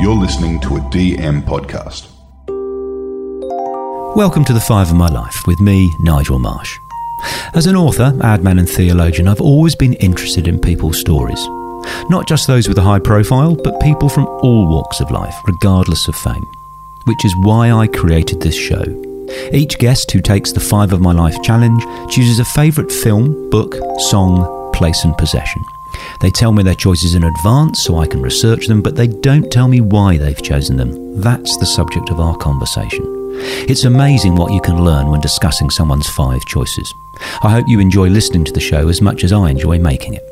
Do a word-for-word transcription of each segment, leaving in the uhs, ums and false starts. You're listening to a D M podcast. Welcome to The Five of My Life with me, Nigel Marsh. As an author, ad man and theologian, I've always been interested in people's stories. Not just those with a high profile, but people from all walks of life, regardless of fame. Which is why I created this show. Each guest who takes the Five of My Life challenge chooses a favourite film, book, song, place and possession. They tell me their choices in advance so I can research them, but they don't tell me why they've chosen them. That's the subject of our conversation. It's amazing what you can learn when discussing someone's five choices. I hope you enjoy listening to the show as much as I enjoy making it.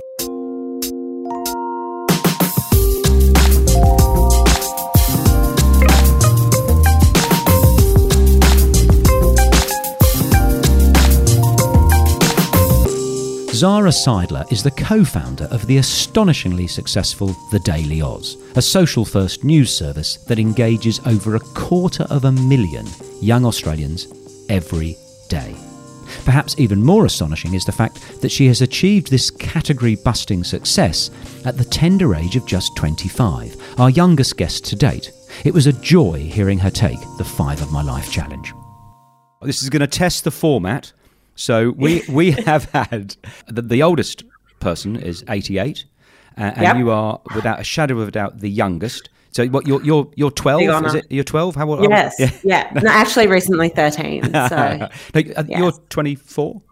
Zara Seidler is the co-founder of the astonishingly successful The Daily Aus, a social-first news service that engages over a quarter of a million young Australians every day. Perhaps even more astonishing is the fact that she has achieved this category-busting success at the tender age of just twenty-five, our youngest guest to date. It was a joy hearing her take the Five of My Life challenge. This is going to test the format. So we we have had, the, the oldest person is eighty-eight, uh, and yep. You are, without a shadow of a doubt, the youngest. So what, you're you're you're twelve, is it? You're twelve? How old? Yes, yeah. yeah. No, actually recently thirteen, so. no, yes. You're twenty-four?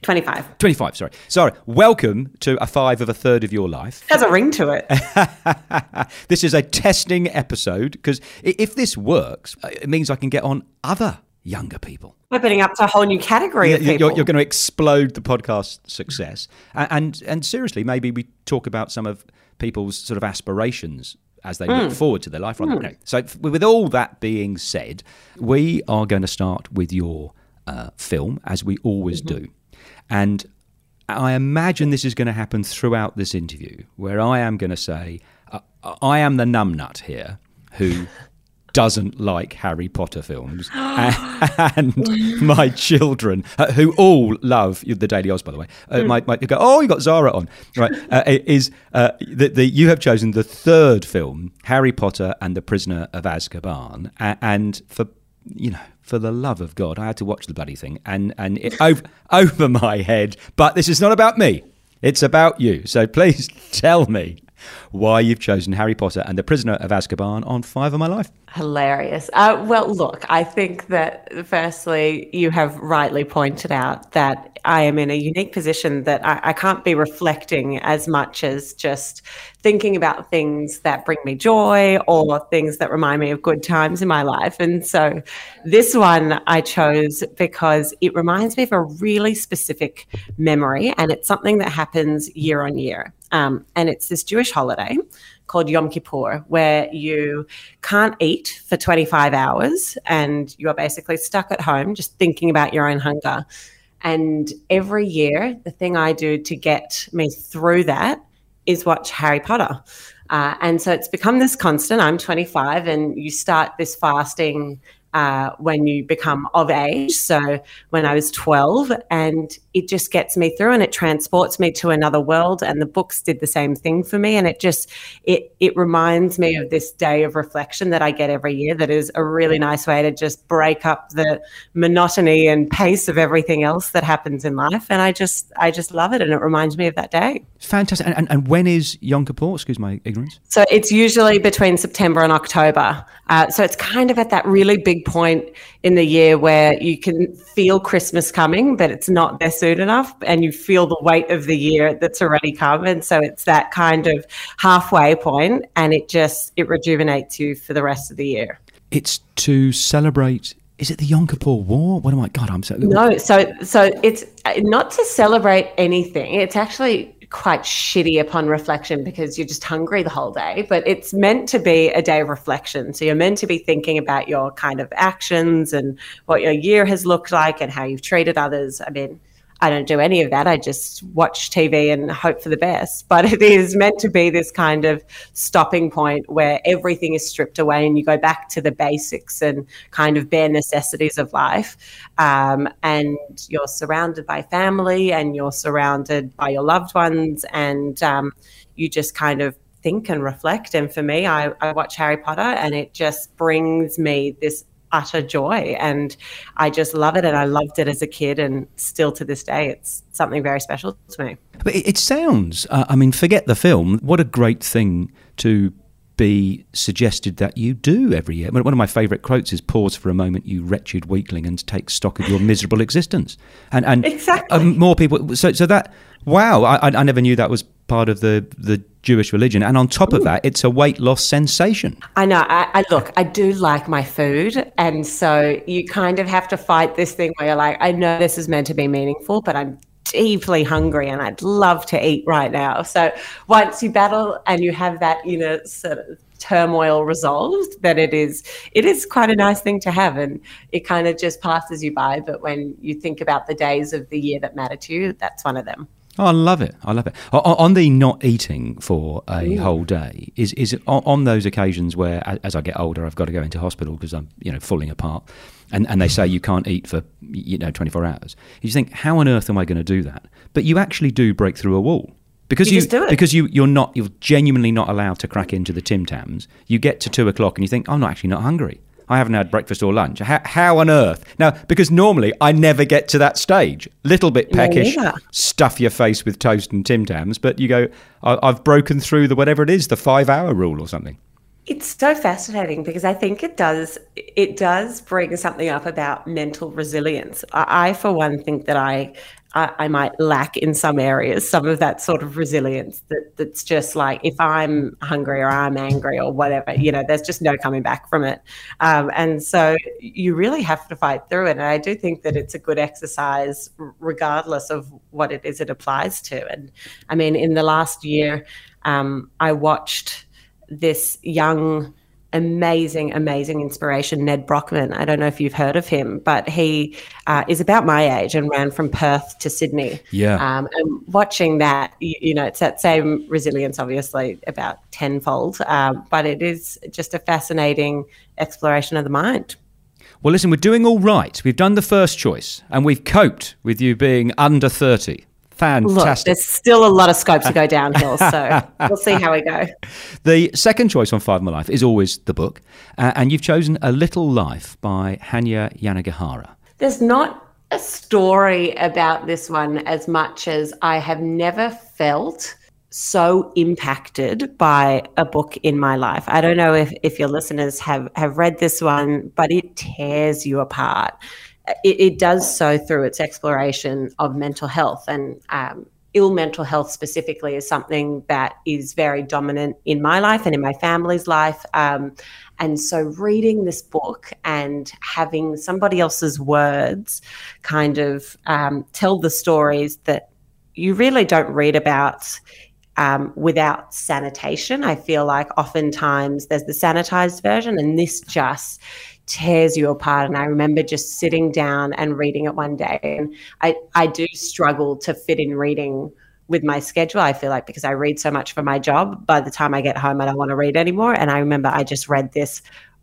twenty-five. twenty-five, sorry. Sorry. Welcome to a five of a third of your life. It has a ring to it. This is a testing episode, because if this works, it means I can get on other younger people. We're putting up to a whole new category yeah, of people. You're, you're going to explode the podcast success. And, and and seriously, maybe we talk about some of people's sort of aspirations as they mm. look forward to their life. Mm. Okay. So with all that being said, we are going to start with your uh, film, as we always mm-hmm. do. And I imagine this is going to happen throughout this interview, where I am going to say, uh, I am the numbnut here who... doesn't like Harry Potter films, and, and my children, uh, who all love The Daily Aus, by the way, uh, mm. might, might go, oh, you got Zara on, right? Uh, is uh, the, the, you have chosen the third film, Harry Potter and the Prisoner of Azkaban, a- and for you know, for the love of God, I had to watch the bloody thing, and and it over, over my head. But this is not about me; it's about you. So please tell me why you've chosen Harry Potter and the Prisoner of Azkaban on Five of My Life. Hilarious. Uh, well, look, I think that firstly, you have rightly pointed out that I am in a unique position that I, I can't be reflecting as much as just thinking about things that bring me joy or things that remind me of good times in my life. And so this one I chose because it reminds me of a really specific memory, and it's something that happens year on year. Um, and it's this Jewish holiday called Yom Kippur, where you can't eat for twenty-five hours and you're basically stuck at home just thinking about your own hunger. And every year, the thing I do to get me through that is watch Harry Potter. Uh, and so it's become this constant. I'm twenty-five, and you start this fasting uh, when you become of age. So when I was twelve, and it just gets me through, and it transports me to another world. And the books did the same thing for me. And it just, it, it reminds me of this day of reflection that I get every year. That is a really nice way to just break up the monotony and pace of everything else that happens in life. And I just, I just love it. And it reminds me of that day. Fantastic. And, and, and when is Yom Kippur? Excuse my ignorance. So it's usually between September and October. Uh, so it's kind of at that really big point in the year where you can feel Christmas coming, but it's not there soon enough, and you feel the weight of the year that's already come. And so it's that kind of halfway point, and it just, it rejuvenates you for the rest of the year. It's to celebrate... Is it the Yom Kippur War? What am I? God, I'm so... No, so so it's not to celebrate anything. It's actually quite shitty upon reflection, because you're just hungry the whole day, but it's meant to be a day of reflection. So you're meant to be thinking about your kind of actions and what your year has looked like and how you've treated others. I mean, I don't do any of that. I just watch T V and hope for the best. But it is meant to be this kind of stopping point where everything is stripped away and you go back to the basics and kind of bare necessities of life. Um, and you're surrounded by family and you're surrounded by your loved ones, and um, you just kind of think and reflect. And for me, I, I watch Harry Potter and it just brings me this utter joy. And I just love it. And I loved it as a kid. And still to this day, it's something very special to me. But it sounds, uh, I mean, forget the film. What a great thing to be suggested that you do every year. One of my favourite quotes is, pause for a moment, you wretched weakling, and take stock of your miserable existence. And and exactly. um, more people. So so that, wow, I, I never knew that was part of the, the Jewish religion. And on top of that, it's a weight loss sensation. I know. I, I look, I do like my food. And so you kind of have to fight this thing where you're like, I know this is meant to be meaningful, but I'm deeply hungry and I'd love to eat right now. So once you battle and you have that, you know, sort of turmoil resolved, then it is it is quite a nice thing to have, and it kind of just passes you by. But when you think about the days of the year that matter to you, that's one of them. Oh, I love it. I love it. O- on the not eating for a Ooh. whole day, is is it on those occasions where, as I get older, I've got to go into hospital because I'm, you know, falling apart, and, and they say you can't eat for, you know, twenty-four hours. You think, how on earth am I going to do that? But you actually do break through a wall. Because you, you do it. Because you, you're not, you're genuinely not allowed to crack into the Tim Tams. You get to two o'clock and you think, I'm not actually not hungry. I haven't had breakfast or lunch. How, how on earth? Now, because normally I never get to that stage. Little bit peckish, yeah, stuff your face with toast and Tim Tams, but you go, I, I've broken through the whatever it is, the five-hour rule or something. It's so fascinating because I think it does it does bring something up about mental resilience. I, I for one, think that I, I I might lack in some areas some of that sort of resilience that that's just like, if I'm hungry or I'm angry or whatever, you know, there's just no coming back from it. Um, and so you really have to fight through it. And I do think that it's a good exercise regardless of what it is it applies to. And I mean, in the last year, um, I watched this young, amazing, amazing inspiration, Ned Brockman. I don't know if you've heard of him, but he uh, is about my age and ran from Perth to Sydney. Yeah. Um, and watching that, you, you know, it's that same resilience, obviously, about tenfold. Um, but it is just a fascinating exploration of the mind. Well, listen, we're doing all right. We've done the first choice and we've coped with you being under thirty. Fantastic. Look, there's still a lot of scope to go downhill, so we'll see how we go. The second choice on Five of My Life is always the book, uh, and you've chosen A Little Life by Hanya Yanagihara. There's not a story about this one as much as I have never felt so impacted by a book in my life. I don't know if, if your listeners have, have read this one, but it tears you apart. It, it does so through its exploration of mental health, and um, ill mental health specifically is something that is very dominant in my life and in my family's life. Um, and so reading this book and having somebody else's words kind of um, tell the stories that you really don't read about Um, without sanitation. I feel like oftentimes there's the sanitized version, and this just tears you apart. And I remember just sitting down and reading it one day. And I, I do struggle to fit in reading with my schedule, I feel like, because I read so much for my job. By the time I get home, I don't want to read anymore. And I remember I just read this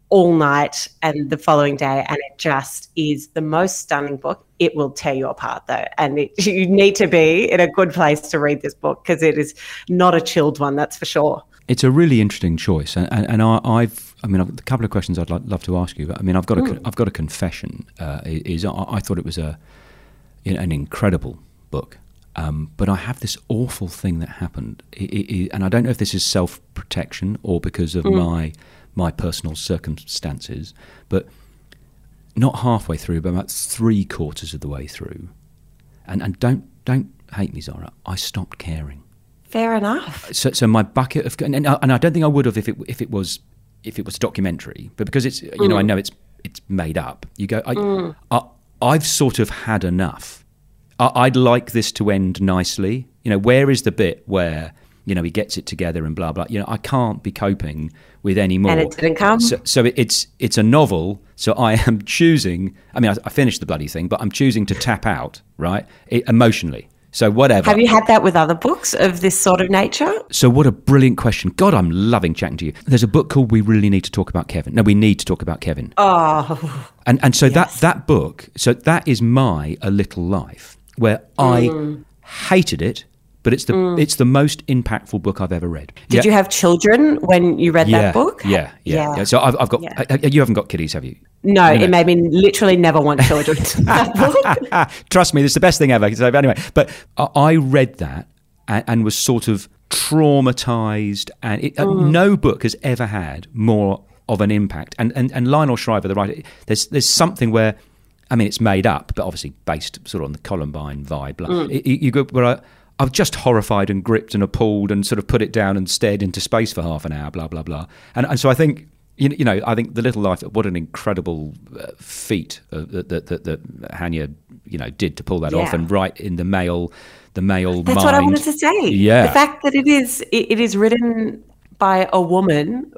all night and the following day, and it just is the most stunning book. It will tear you apart, though, and it, you need to be in a good place to read this book because it is not a chilled one, that's for sure. It's a really interesting choice, and, and, and I, I've, I mean, I've, a couple of questions I'd like, love to ask you. But I mean, I've got a, mm. I've got a confession. Uh, is I, I thought it was a an incredible book, um, but I have this awful thing that happened, it, it, and I don't know if this is self-protection or because of mm. my. my personal circumstances, but not halfway through, but about three quarters of the way through. And and don't don't hate me, Zara, I stopped caring. Fair enough. So so my bucket of and, and I don't think I would have if it if it was if it was a documentary, but because it's you mm. know I know it's it's made up. You go I, mm. I I've sort of had enough. I, I'd like this to end nicely. You know, where is the bit where, you know, he gets it together and blah, blah. You know, I can't be coping with any more. And it didn't come. So, so it, it's it's a novel, so I am choosing, I mean, I, I finished the bloody thing, but I'm choosing to tap out, right, it, emotionally. So whatever. Have you had that with other books of this sort of nature? So what a brilliant question. God, I'm loving chatting to you. There's a book called We Really Need to Talk About Kevin. No, We Need to Talk About Kevin. Oh. And and so yes. that, that book, so that is my A Little Life, where mm. I hated it, but it's the mm. it's the most impactful book I've ever read. Did yeah. you have children when you read yeah, that book? Yeah, yeah. yeah. yeah. So I've, I've got, yeah. I, you haven't got kiddies, have you? No, no, no, it made me literally never want children. Trust me, it's the best thing ever. So anyway, but I read that and, and was sort of traumatized, and it, mm. no book has ever had more of an impact. And, and and Lionel Shriver, the writer, there's there's something where, I mean, it's made up, but obviously based sort of on the Columbine vibe. Like, mm. it, you go where I. I was just horrified and gripped and appalled and sort of put it down and stared into space for half an hour, blah, blah, blah. And and so I think, you know, I think The Little Life, what an incredible feat that that, that, that Hanya, you know, did to pull that yeah. off and write in the male, the male That's mind. That's what I wanted to say. Yeah. The fact that it is, it, it is written by a woman,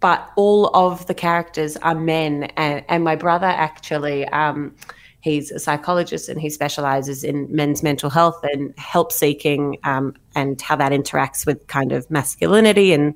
but all of the characters are men. And, and my brother actually... Um, he's a psychologist and he specialises in men's mental health and help seeking um, and how that interacts with kind of masculinity and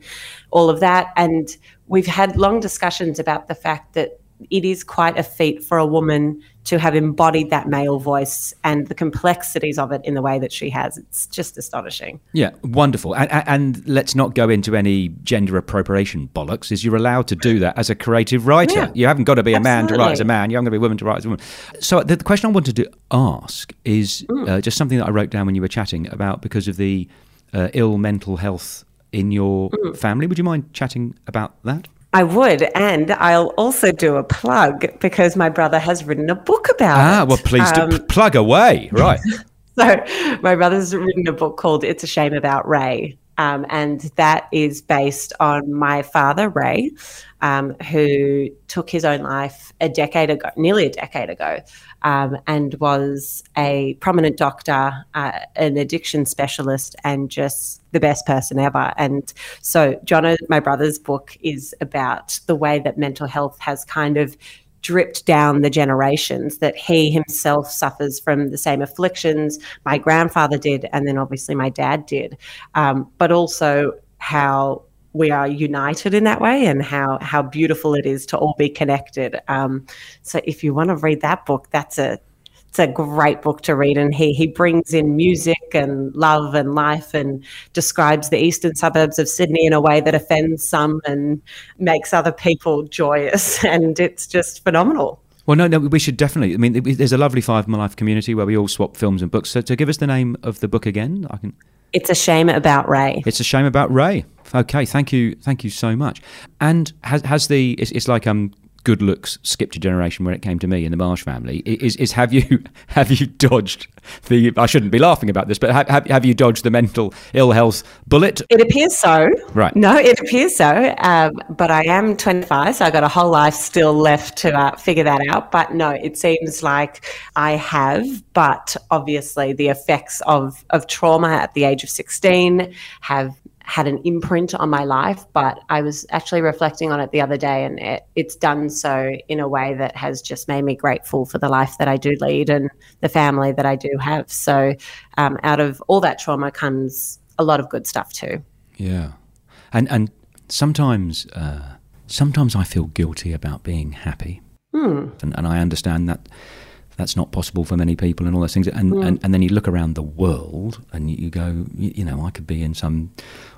all of that. And we've had long discussions about the fact that it is quite a feat for a woman to have embodied that male voice and the complexities of it in the way that she has. It's just astonishing. Yeah, wonderful. And, and let's not go into any gender appropriation bollocks, as you're allowed to do that as a creative writer. Yeah, you haven't got to be absolutely. a man to write as a man. You haven't got to be a woman to write as a woman. So the, the question I wanted to ask is mm. uh, just something that I wrote down when you were chatting about because of the uh, ill mental health in your mm. family. Would you mind chatting about that? I would, and I'll also do a plug because my brother has written a book about ah, it. Ah, well, please do. Um, plug away. Right. So my brother's written a book called It's a Shame About Ray, um, and that is based on my father, Ray, um, who took his own life a decade ago, nearly a decade ago, um, and was a prominent doctor, uh, an addiction specialist, and just the best person ever. And so Jonah, my brother's book, is about the way that mental health has kind of dripped down the generations, that he himself suffers from the same afflictions my grandfather did and then obviously my dad did, um, but also how we are united in that way and how how beautiful it is to all be connected. Um, so if you want to read that book, that's a It's a great book to read, and he he brings in music and love and life and describes the eastern suburbs of Sydney in a way that offends some and makes other people joyous, and it's just phenomenal. Well, no, no, we should definitely. I mean, there's a lovely Five of My Life community where we all swap films and books. So, to give us the name of the book again, I can. It's a Shame About Ray. It's a Shame About Ray. Okay, thank you, thank you so much. And has has the it's, it's like um. good looks skipped a generation when it came to me in the Marsh family. Is is have you have you dodged the? I shouldn't be laughing about this, but have have, have you dodged the mental ill health bullet? It appears so. Right. No, it appears so. Um, but I am twenty-five, so I got a whole life still left to uh, figure that out. But no, it seems like I have. But obviously, the effects of of trauma at the age of sixteen have had an imprint on my life, but I was actually reflecting on it the other day, and it, it's done so in a way that has just made me grateful for the life that I do lead and the family that I do have. So um, out of all that trauma comes a lot of good stuff too. Yeah. And and sometimes uh, sometimes I feel guilty about being happy. Mm. And, and I understand that that's not possible for many people and all those things. And, mm. and, and then you look around the world and you go, you, you know, I could be in some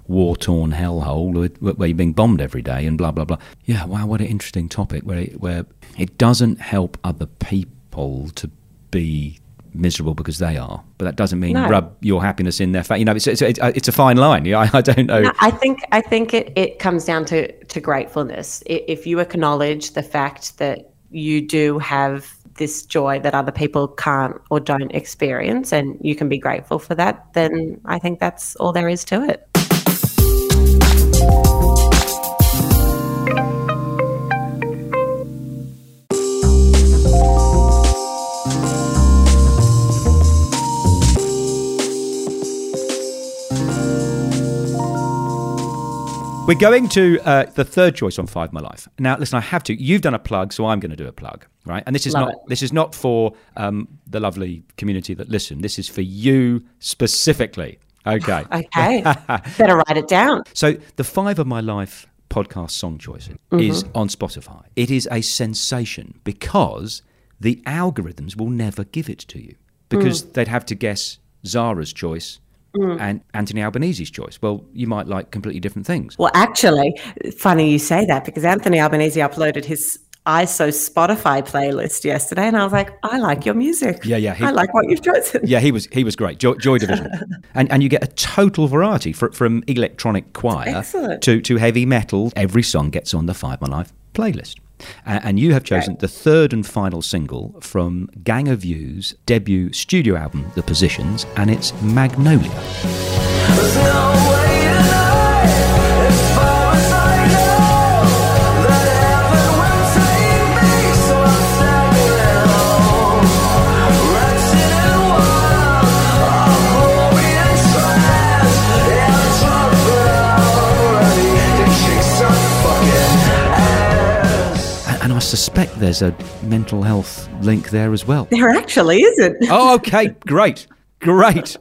war-torn hellhole where, where you're being bombed every day and blah, blah, blah. Yeah, wow, what an interesting topic where it, where it doesn't help other people to be miserable because they are, but that doesn't mean no. rub your happiness in their face. You know, it's, it's, it's, it's a fine line. Yeah, I, I don't know. No, I think I think it, it comes down to, to gratefulness. If you acknowledge the fact that you do have this joy that other people can't or don't experience, and you can be grateful for that, then I think that's all there is to it. We're going to uh, the third choice on Five of My Life. Now, listen, I have to. You've done a plug, so I'm going to do a plug, right? And this is Love not it. this is not for um, the lovely community that listen. This is for you specifically. Okay. Okay. Better write it down. So the Five of My Life podcast song choice mm-hmm. is on Spotify. It is a sensation because the algorithms will never give it to you because mm. they'd have to guess Zara's choice Mm. And Anthony Albanese's choice. Well, you might like completely different things. Well, actually, funny you say that, because Anthony Albanese uploaded his I S O Spotify playlist yesterday, and I was like, I like your music. Yeah, yeah. He, I like what you've chosen. Yeah, he was he was great. Joy, Joy Division, and and you get a total variety for, from electronic choir to, to heavy metal. Every song gets on the Five of My Life playlist. And you have chosen right. the third and final single from Gang of Youths' debut studio album, The Positions, and it's Magnolia. I suspect there's a mental health link there as well. There actually isn't. Oh, okay. Great. Great.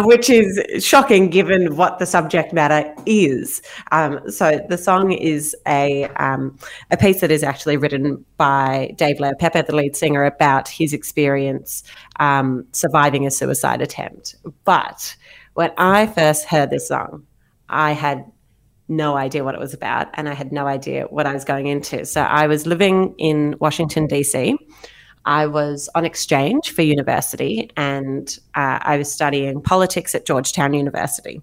Which is shocking given what the subject matter is. Um, so the song is a um, a piece that is actually written by Dave Le'aupepe, the lead singer, about his experience um, surviving a suicide attempt. But when I first heard this song, I had no idea what it was about, and I had no idea what I was going into. So I was living in Washington, D C. I was on exchange for university, and uh, I was studying politics at Georgetown University.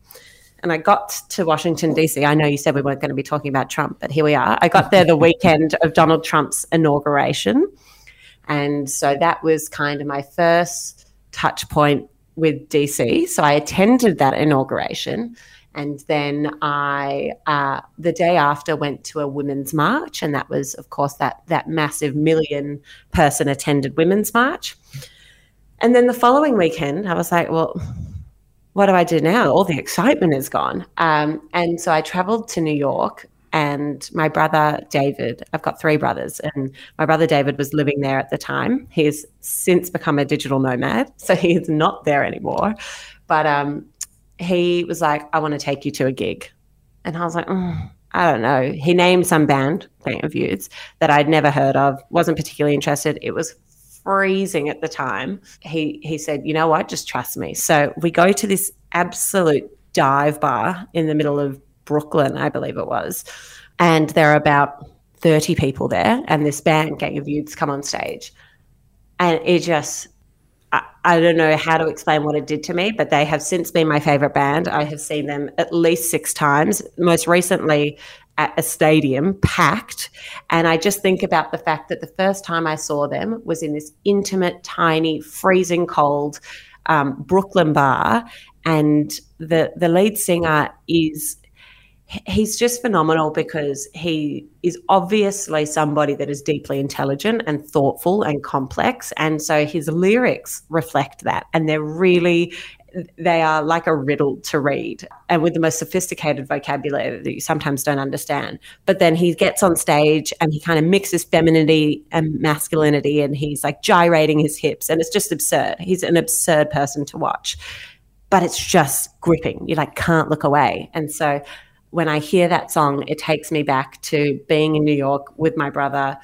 And I got to Washington, D C. I know you said we weren't going to be talking about Trump, but here we are. I got there the weekend of Donald Trump's inauguration. And so that was kind of my first touch point with D C. So I attended that inauguration. And then I, uh, the day after, went to a women's march, and that was, of course, that that massive million-person attended women's march. And then the following weekend, I was like, well, what do I do now? All the excitement is gone. Um, and so I travelled to New York, and my brother David, I've got three brothers, and my brother David was living there at the time. He has since become a digital nomad, so he is not there anymore. But um he was like, I want to take you to a gig. And I was like, mm, I don't know. He named some band, Gang of Youths, that I'd never heard of, wasn't particularly interested. It was freezing at the time. He he said, you know what, just trust me. So we go to this absolute dive bar in the middle of Brooklyn, I believe it was, and there are about thirty people there, and this band, Gang of Youths, come on stage. And it just... I don't know how to explain what it did to me, but they have since been my favourite band. I have seen them at least six times, most recently at a stadium packed. And I just think about the fact that the first time I saw them was in this intimate, tiny, freezing cold um, Brooklyn bar. And the the lead singer is... he's just phenomenal because he is obviously somebody that is deeply intelligent and thoughtful and complex, and so his lyrics reflect that, and they're really, they are like a riddle to read, and with the most sophisticated vocabulary that you sometimes don't understand. But then he gets on stage and he kind of mixes femininity and masculinity, and he's like gyrating his hips, and it's just absurd. He's an absurd person to watch, but it's just gripping. You like can't look away. And so when I hear that song, it takes me back to being in New York with my brother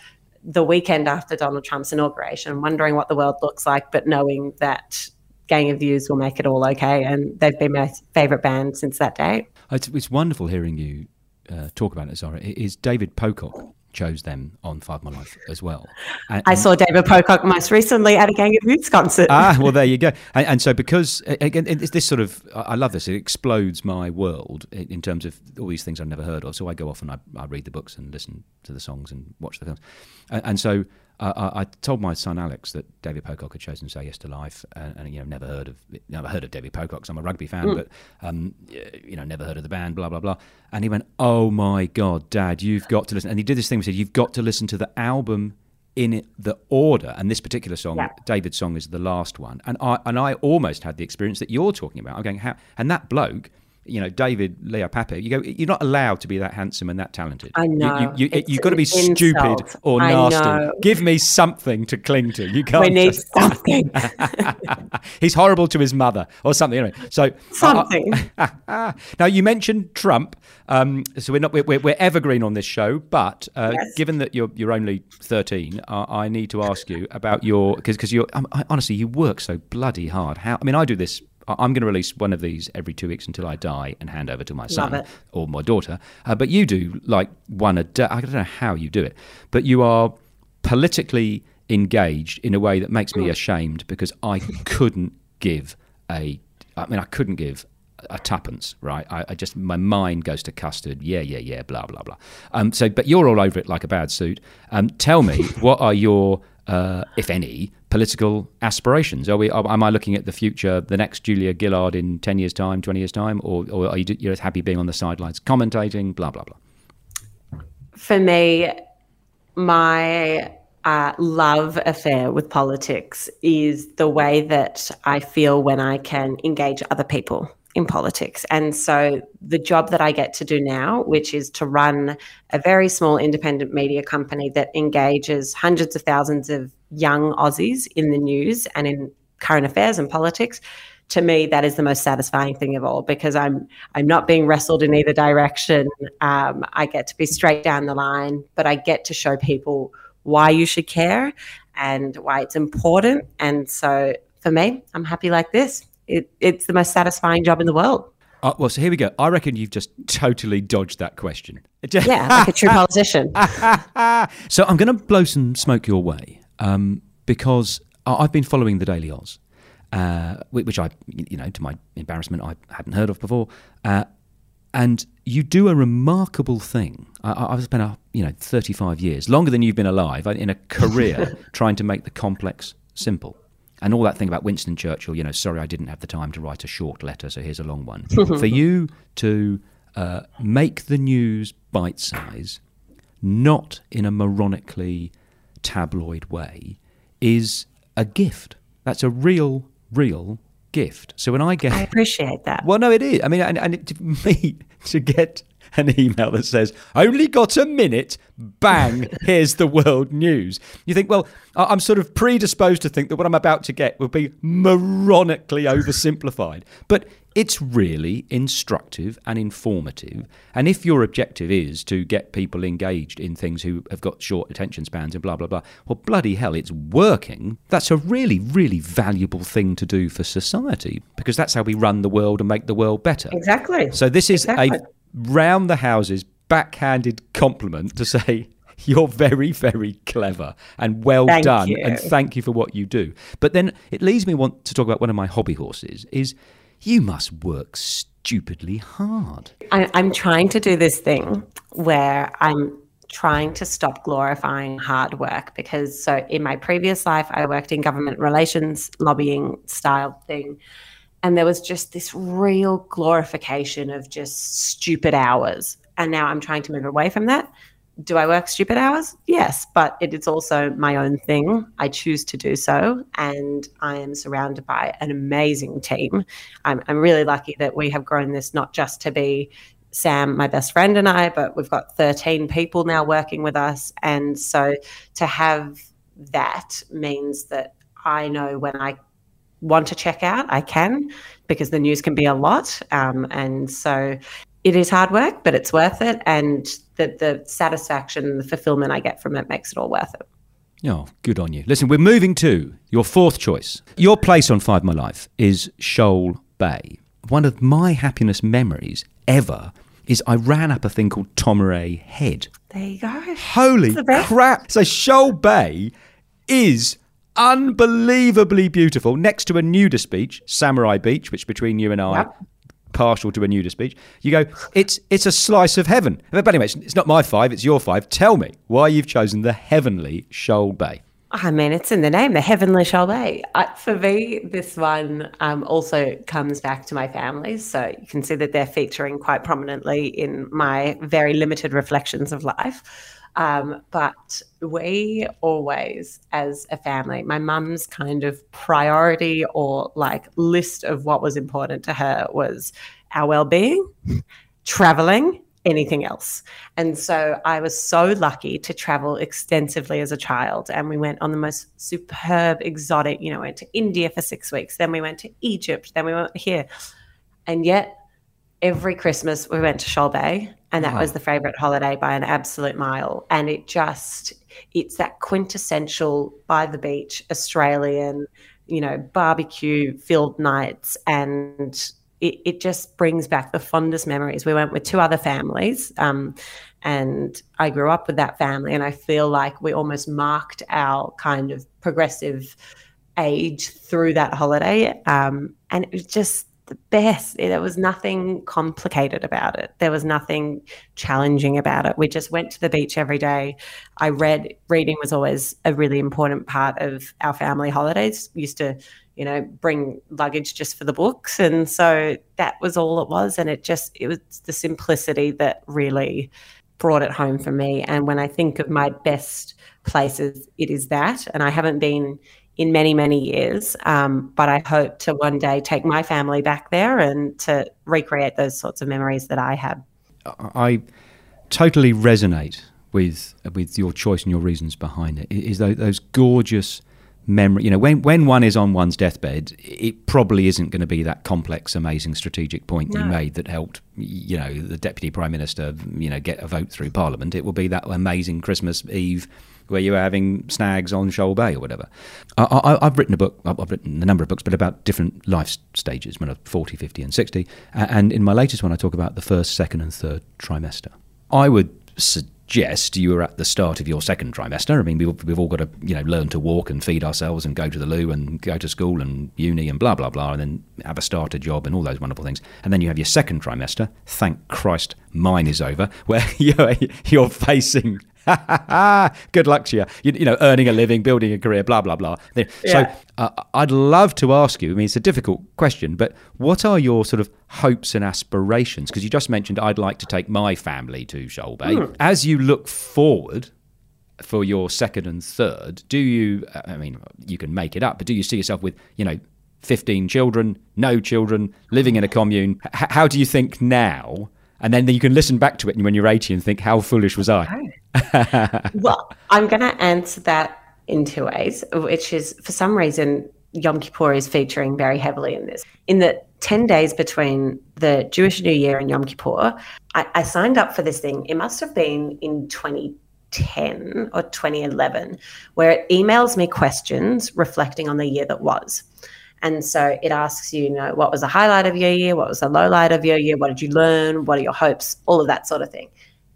the weekend after Donald Trump's inauguration, wondering what the world looks like, but knowing that Gang of Youths will make it all okay. And they've been my favourite band since that day. It's, it's wonderful hearing you uh, talk about it, Zara. It is David Pocock chose them on Five of My Life as well. And, I saw David Pocock most recently at a Gang of Youths concert. Ah, well, there you go. And, and so because, again, it's this sort of, I love this, it explodes my world in terms of all these things I've never heard of. So I go off and I, I read the books and listen to the songs and watch the films. And, and so uh, I told my son Alex that David Pocock had chosen Say Yes to Life, and, and you know, never heard of, never heard of David Pocock, so I'm a rugby fan, mm. but, um, you know, never heard of the band, blah, blah, blah. And he went, oh my God, Dad, you've got to listen. And he did this thing, we said, you've got to listen to the album in it, the order. And this particular song, yeah. David's song, is the last one. And I and I almost had the experience that you're talking about. I'm going, how? And that bloke, you know, David Le'aupepe, you go, you're not allowed to be that handsome and that talented. I know. You, you, you, you've got to be insult. Stupid or nasty. Give me something to cling to. You can't. We need just... something. He's horrible to his mother or something. Anyway, so something. Uh, uh, now you mentioned Trump, um, so we're not we're, we're evergreen on this show, but uh, yes. Given that you're you're only thirteen, uh, I need to ask you about your because because you um, honestly you work so bloody hard. How I mean, I do this I'm going to release one of these every two weeks until I die and hand over to my son or my daughter. Uh, but you do like one a day. I don't know how you do it, but you are politically engaged in a way that makes me ashamed, because I couldn't give a, I mean, I couldn't give a tuppence, right? I, I just, my mind goes to custard. Yeah, yeah, yeah, blah, blah, blah. Um, so, but you're all over it like a bad suit. Um, tell me, what are your, uh, if any, political aspirations? Are we? Are, am I looking at the future, the next Julia Gillard in ten years' time, twenty years' time, or, or are you you're happy being on the sidelines, commentating, blah blah blah? For me, my uh, love affair with politics is the way that I feel when I can engage other people in politics. And so the job that I get to do now, which is to run a very small independent media company that engages hundreds of thousands of young Aussies in the news and in current affairs and politics, to me, that is the most satisfying thing of all, because I'm I'm not being wrestled in either direction. Um, I get to be straight down the line, but I get to show people why you should care and why it's important. And so for me, I'm happy like this. It, it's the most satisfying job in the world. Uh, well, so here we go. I reckon you've just totally dodged that question. Yeah, like a true politician. So I'm going to blow some smoke your way, um, because I've been following The Daily Aus, uh, which I, you know, to my embarrassment, I hadn't heard of before. Uh, and you do a remarkable thing. I, I've spent, you know, thirty-five years, longer than you've been alive, in a career trying to make the complex simple. And all that thing about Winston Churchill, you know, sorry, I didn't have the time to write a short letter, so here's a long one. For you to uh, make the news bite-size, not in a moronically tabloid way, is a gift. That's a real, real gift. So when I get... I appreciate that. Well, no, it is. I mean, and, and it, to me, to get an email that says, only got a minute, bang, here's the world news. You think, well, I'm sort of predisposed to think that what I'm about to get will be moronically oversimplified. But it's really instructive and informative. And if your objective is to get people engaged in things who have got short attention spans and blah, blah, blah, well, bloody hell, it's working. That's a really, really valuable thing to do for society, because that's how we run the world and make the world better. Exactly. So this is exactly. a... round the houses, backhanded compliment to say you're very, very clever and well thank done you. And thank you for what you do. But then it leads me want to talk about one of my hobby horses is you must work stupidly hard. I, I'm trying to do this thing where I'm trying to stop glorifying hard work, because so in my previous life, I worked in government relations, lobbying style thing. And there was just this real glorification of just stupid hours. And now I'm trying to move away from that. Do I work stupid hours? Yes, but it is also my own thing. I choose to do so. And I am surrounded by an amazing team. I'm, I'm really lucky that we have grown this not just to be Sam, my best friend, and I, but we've got thirteen people now working with us. And so to have that means that I know when I want to check out, I can, because the news can be a lot. Um, and so it is hard work, but it's worth it. And the, the satisfaction and the fulfillment I get from it makes it all worth it. Oh, good on you. Listen, we're moving to your fourth choice. Your place on Five of My Life is Shoal Bay. One of my happiest memories ever is I ran up a thing called Tomaree Head. There you go. Holy crap. So Shoal Bay is... unbelievably beautiful, next to a nudist beach, Samurai Beach, which between you and I, yep. partial to a nudist beach. You go, it's it's a slice of heaven. But anyway, it's, it's not my five, it's your five. Tell me why you've chosen the heavenly Shoal Bay. I mean, it's in the name, the heavenly Shoal Bay. I, for me, this one um, also comes back to my family. So you can see that they're featuring quite prominently in my very limited reflections of life. Um, but we always, as a family, my mum's kind of priority or like list of what was important to her was our well-being, traveling, anything else. And so I was so lucky to travel extensively as a child. And we went on the most superb exotic, you know, went to India for six weeks. Then we went to Egypt. Then we went here. And yet every Christmas we went to Shoal Bay. And that wow. was the favourite holiday by an absolute mile. And it just, it's that quintessential by the beach Australian you know, barbecue filled nights, and it, it just brings back the fondest memories. We went with two other families, um, and I grew up with that family, and I feel like we almost marked our kind of progressive age through that holiday, um, and it was just the best. There was nothing complicated about it. There was nothing challenging about it. We just went to the beach every day. I read. Reading was always a really important part of our family holidays. We used to, you know, bring luggage just for the books, and so that was all it was. And it just, it was the simplicity that really brought it home for me. And when I think of my best places, it is that. And I haven't been in many, many years, um, but I hope to one day take my family back there and to recreate those sorts of memories that I had. I totally resonate with with your choice and your reasons behind it. Is those gorgeous memories. You know, when when one is on one's deathbed, it probably isn't going to be that complex, amazing strategic point no. you made that helped, you know, the Deputy Prime Minister, you know, get a vote through Parliament. It will be that amazing Christmas Eve where you were having snags on Shoal Bay or whatever. I, I, I've written a book, I've written a number of books, but about different life stages when I'm forty, fifty and sixty. And in my latest one, I talk about the first, second and third trimester. I would suggest you were at the start of your second trimester. I mean, we've, we've all got to, you know, learn to walk and feed ourselves and go to the loo and go to school and uni and blah, blah, blah, and then have a starter job and all those wonderful things. And then you have your second trimester. Thank Christ mine is over, where you're, you're facing... good luck to you. you you know, earning a living, building a career, blah blah blah. So yeah. uh, I'd love to ask you, I mean, it's a difficult question, but what are your sort of hopes and aspirations? Because you just mentioned I'd like to take my family to Shoal Bay. Mm. As you look forward for your second and third, do you, I mean, you can make it up, but do you see yourself with, you know, fifteen children, no children, living in a commune? H- how do you think now? And then you can listen back to it when you're eighty and think, how foolish was I? Well, I'm going to answer that in two ways, which is, for some reason, Yom Kippur is featuring very heavily in this. In the ten days between the Jewish New Year and Yom Kippur, I, I signed up for this thing. It must have been in twenty ten or twenty eleven, where it emails me questions reflecting on the year that was. And so it asks you, you know, what was the highlight of your year? What was the low light of your year? What did you learn? What are your hopes? All of that sort of thing.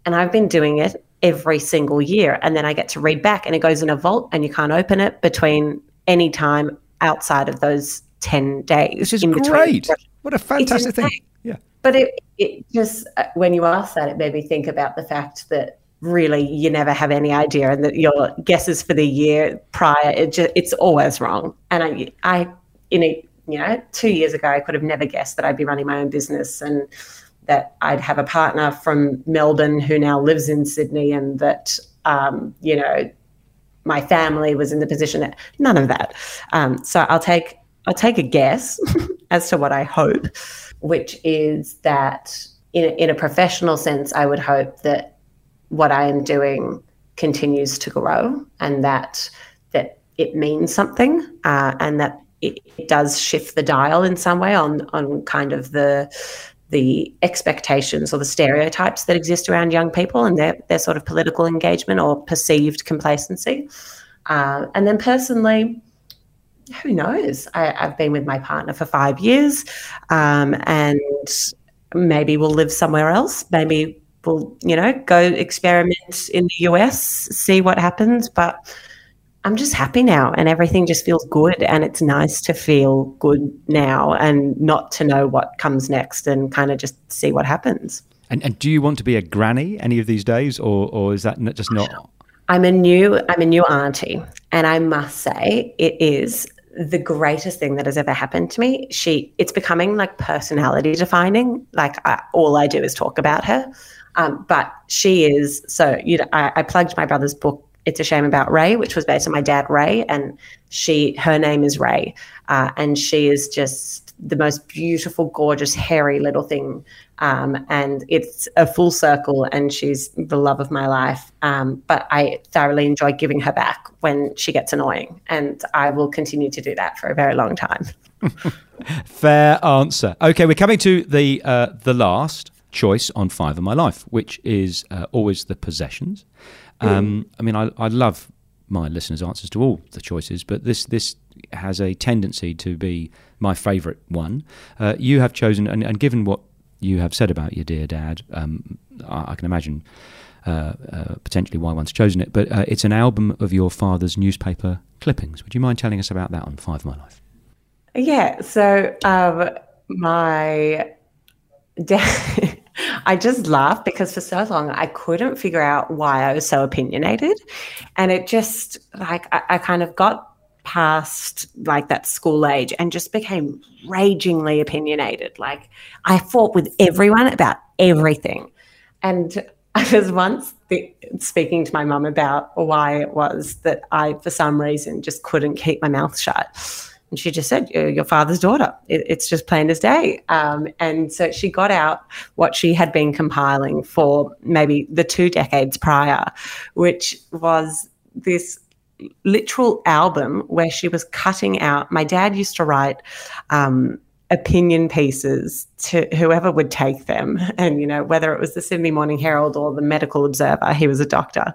And I've been doing it every single year. And then I get to read back, and it goes in a vault, and you can't open it between any time outside of those ten days. Which is in great. Between. What a fantastic thing. Yeah. But it, it just, when you asked that, it made me think about the fact that really you never have any idea, and that your guesses for the year prior, it just, it's always wrong. And I, I, in a, you know, two years ago, I could have never guessed that I'd be running my own business, and that I'd have a partner from Melbourne who now lives in Sydney, and that, um, you know, my family was in the position that none of that. Um, so I'll take, I'll take a guess as to what I hope, which is that in a, in a professional sense, I would hope that what I am doing continues to grow, and that, that it means something, uh, and that It, it does shift the dial in some way on on kind of the the expectations or the stereotypes that exist around young people and their their sort of political engagement or perceived complacency. Uh, and then personally, who knows? I, I've been with my partner for five years, um, and maybe we'll live somewhere else. Maybe we'll, you know, go experiment in the U S, see what happens. But I'm just happy now, and everything just feels good, and it's nice to feel good now and not to know what comes next, and kind of just see what happens. And, and do you want to be a granny any of these days, or or is that just not? I'm a new I'm a new auntie, and I must say it is the greatest thing that has ever happened to me. She it's becoming like personality defining. Like I, all I do is talk about her, um, but she is so. You know, I, I plugged my brother's book, It's a Shame About Ray, which was based on my dad, Ray, and she, her name is Ray, uh, and she is just the most beautiful, gorgeous, hairy little thing, um, and it's a full circle, and she's the love of my life, um, but I thoroughly enjoy giving her back when she gets annoying, and I will continue to do that for a very long time. Fair answer. Okay, we're coming to the uh, the last choice on Five of My Life, which is uh, always the possessions. Um, I mean, I, I love my listeners' answers to all the choices, but this this has a tendency to be my favourite one. Uh, you have chosen, and, and given what you have said about your dear dad, um, I, I can imagine uh, uh, potentially why one's chosen it, but uh, it's an album of your father's newspaper clippings. Would you mind telling us about that on Five of My Life? Yeah, so um, my dad... I just laughed because for so long I couldn't figure out why I was so opinionated, and it just like I, I kind of got past like that school age and just became ragingly opinionated. Like I fought with everyone about everything, and I was once th- speaking to my mum about why it was that I for some reason just couldn't keep my mouth shut. And she just said, your father's daughter. It's just plain as day. Um, and so she got out what she had been compiling for maybe the two decades prior, which was this literal album where she was cutting out. My dad used to write um, opinion pieces to whoever would take them. And, you know, whether it was the Sydney Morning Herald or the Medical Observer, he was a doctor.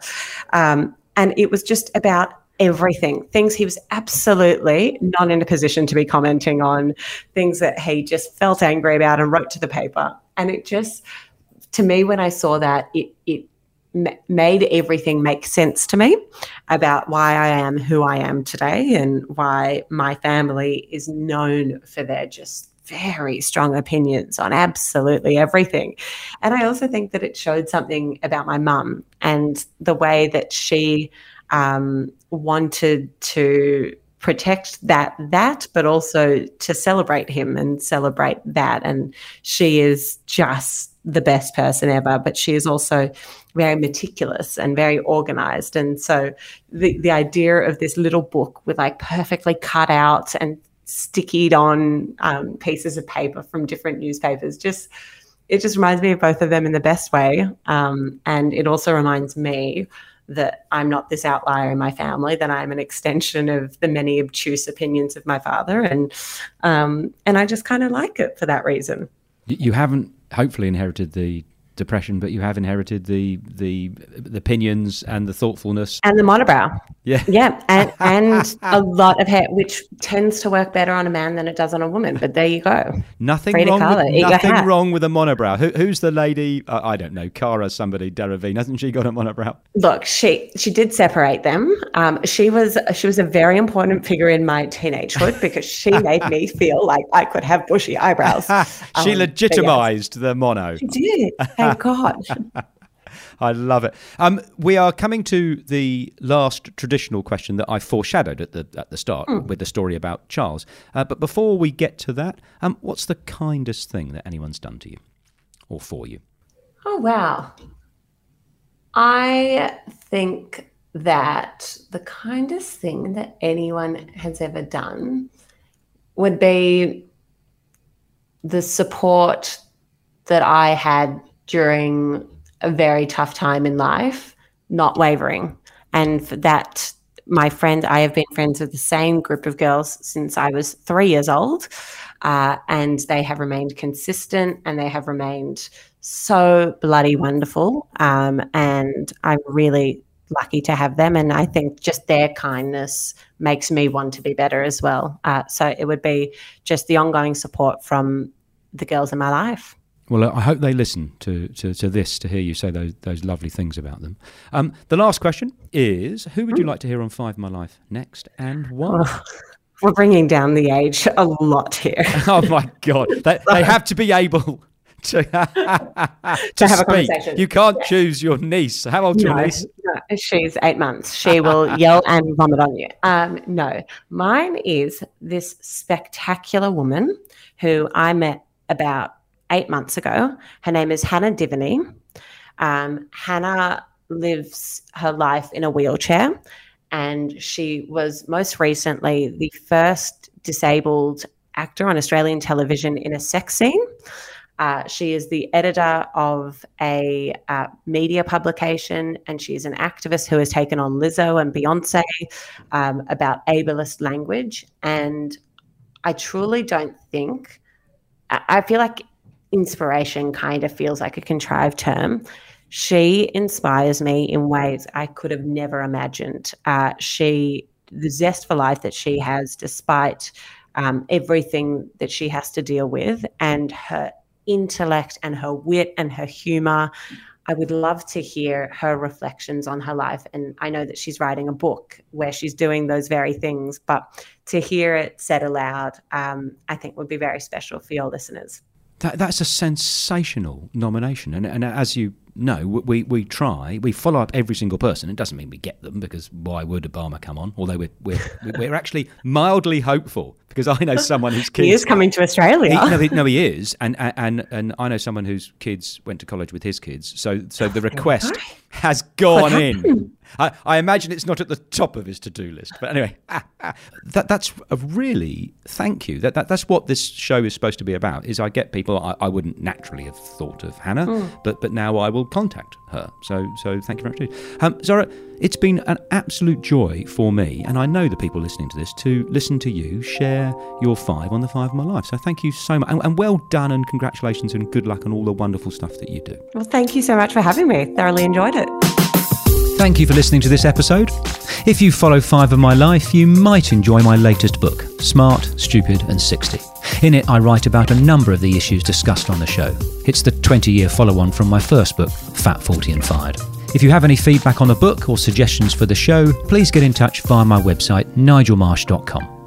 Um, and it was just about everything, things he was absolutely not in a position to be commenting on, things that he just felt angry about and wrote to the paper. And it just, to me, when I saw that, it, it m- made everything make sense to me about why I am who I am today and why my family is known for their just very strong opinions on absolutely everything. And I also think that it showed something about my mum and the way that she Um, wanted to protect that, that, but also to celebrate him and celebrate that. And she is just the best person ever, but she is also very meticulous and very organized. And so the, the idea of this little book with like perfectly cut out and stickied on um, pieces of paper from different newspapers, just, it just reminds me of both of them in the best way. Um, and it also reminds me that I'm not this outlier in my family, that I'm an extension of the many obtuse opinions of my father. And um, and I just kind of like it for that reason. You haven't hopefully inherited the depression, but you have inherited the the, the opinions and the thoughtfulness. And the monobrow. Yeah. Yeah, and, and a lot of hair, which tends to work better on a man than it does on a woman. But there you go. Nothing, wrong with, nothing wrong with a monobrow. Who, who's the lady? Uh, I don't know. Cara somebody, Delevingne. Hasn't she got a monobrow? Look, she she did separate them. Um, she was she was a very important figure in my teenagehood because she made me feel like I could have bushy eyebrows. She um, legitimised yes. the mono. She did. Thank God. I love it. Um, we are coming to the last traditional question that I foreshadowed at the at the start mm. with the story about Charles. Uh, but before we get to that, um, what's the kindest thing that anyone's done to you or for you? Oh, wow. I think that the kindest thing that anyone has ever done would be the support that I had during a very tough time in life, not wavering. And for that, my friend, I have been friends with the same group of girls since I was three years old, uh, and they have remained consistent and they have remained so bloody wonderful. Um, and I'm really lucky to have them. And I think just their kindness makes me want to be better as well. Uh, so it would be just the ongoing support from the girls in my life. Well, I hope they listen to, to, to this, to hear you say those, those lovely things about them. Um, the last question is, who would you like to hear on Five My Life next and why? Oh, we're bringing down the age a lot here. Oh, my God. They, they have to be able to, to, to have speak. A conversation. You can't yeah. choose your niece. How old's no, your niece? No, she's eight months. She will yell and vomit on you. Um, no, mine is this spectacular woman who I met about eight months ago. Her name is Hannah Divney. Um, Hannah lives her life in a wheelchair, and she was most recently the first disabled actor on Australian television in a sex scene. Uh, she is the editor of a uh, media publication, and she's an activist who has taken on Lizzo and Beyoncé um, about ableist language. And I truly don't think, I feel like inspiration kind of feels like a contrived term. She inspires me in ways I could have never imagined. Uh, she the zest for life that she has, despite um, everything that she has to deal with, and her intellect and her wit and her humor. I would love to hear her reflections on her life. And I know that she's writing a book where she's doing those very things, but to hear it said aloud, um, I think would be very special for your listeners. That, that's a sensational nomination. And, and as you know, we, we try, we follow up every single person. It doesn't mean we get them, because why would Obama come on? Although we're, we're, we're actually mildly hopeful, because I know someone whose kids... He is coming to Australia. He, no, he, no, he is. And, and and I know someone whose kids went to college with his kids. So so the request has gone in. I, I imagine it's not at the top of his to-do list. But anyway, ah, ah, that that's a really... Thank you. That, that That's what this show is supposed to be about, is I get people I, I wouldn't naturally have thought of Hannah, mm. but, but now I will contact her. So so thank you very much. Um, Zara, it's been an absolute joy for me, and I know the people listening to this, to listen to you share your five on The Five of My Life. So thank you so much, and, and well done, and congratulations, and good luck on all the wonderful stuff that you do. Well, thank you so much for having me. Thoroughly enjoyed it. Thank you for listening to this episode. If you follow Five of My Life, you might enjoy my latest book, Smart, Stupid and sixty. In it, I write about a number of the issues discussed on the show. It's the twenty-year follow-on from my first book, Fat, forty and Fired. If you have any feedback on the book or suggestions for the show, please get in touch via my website, nigel marsh dot com.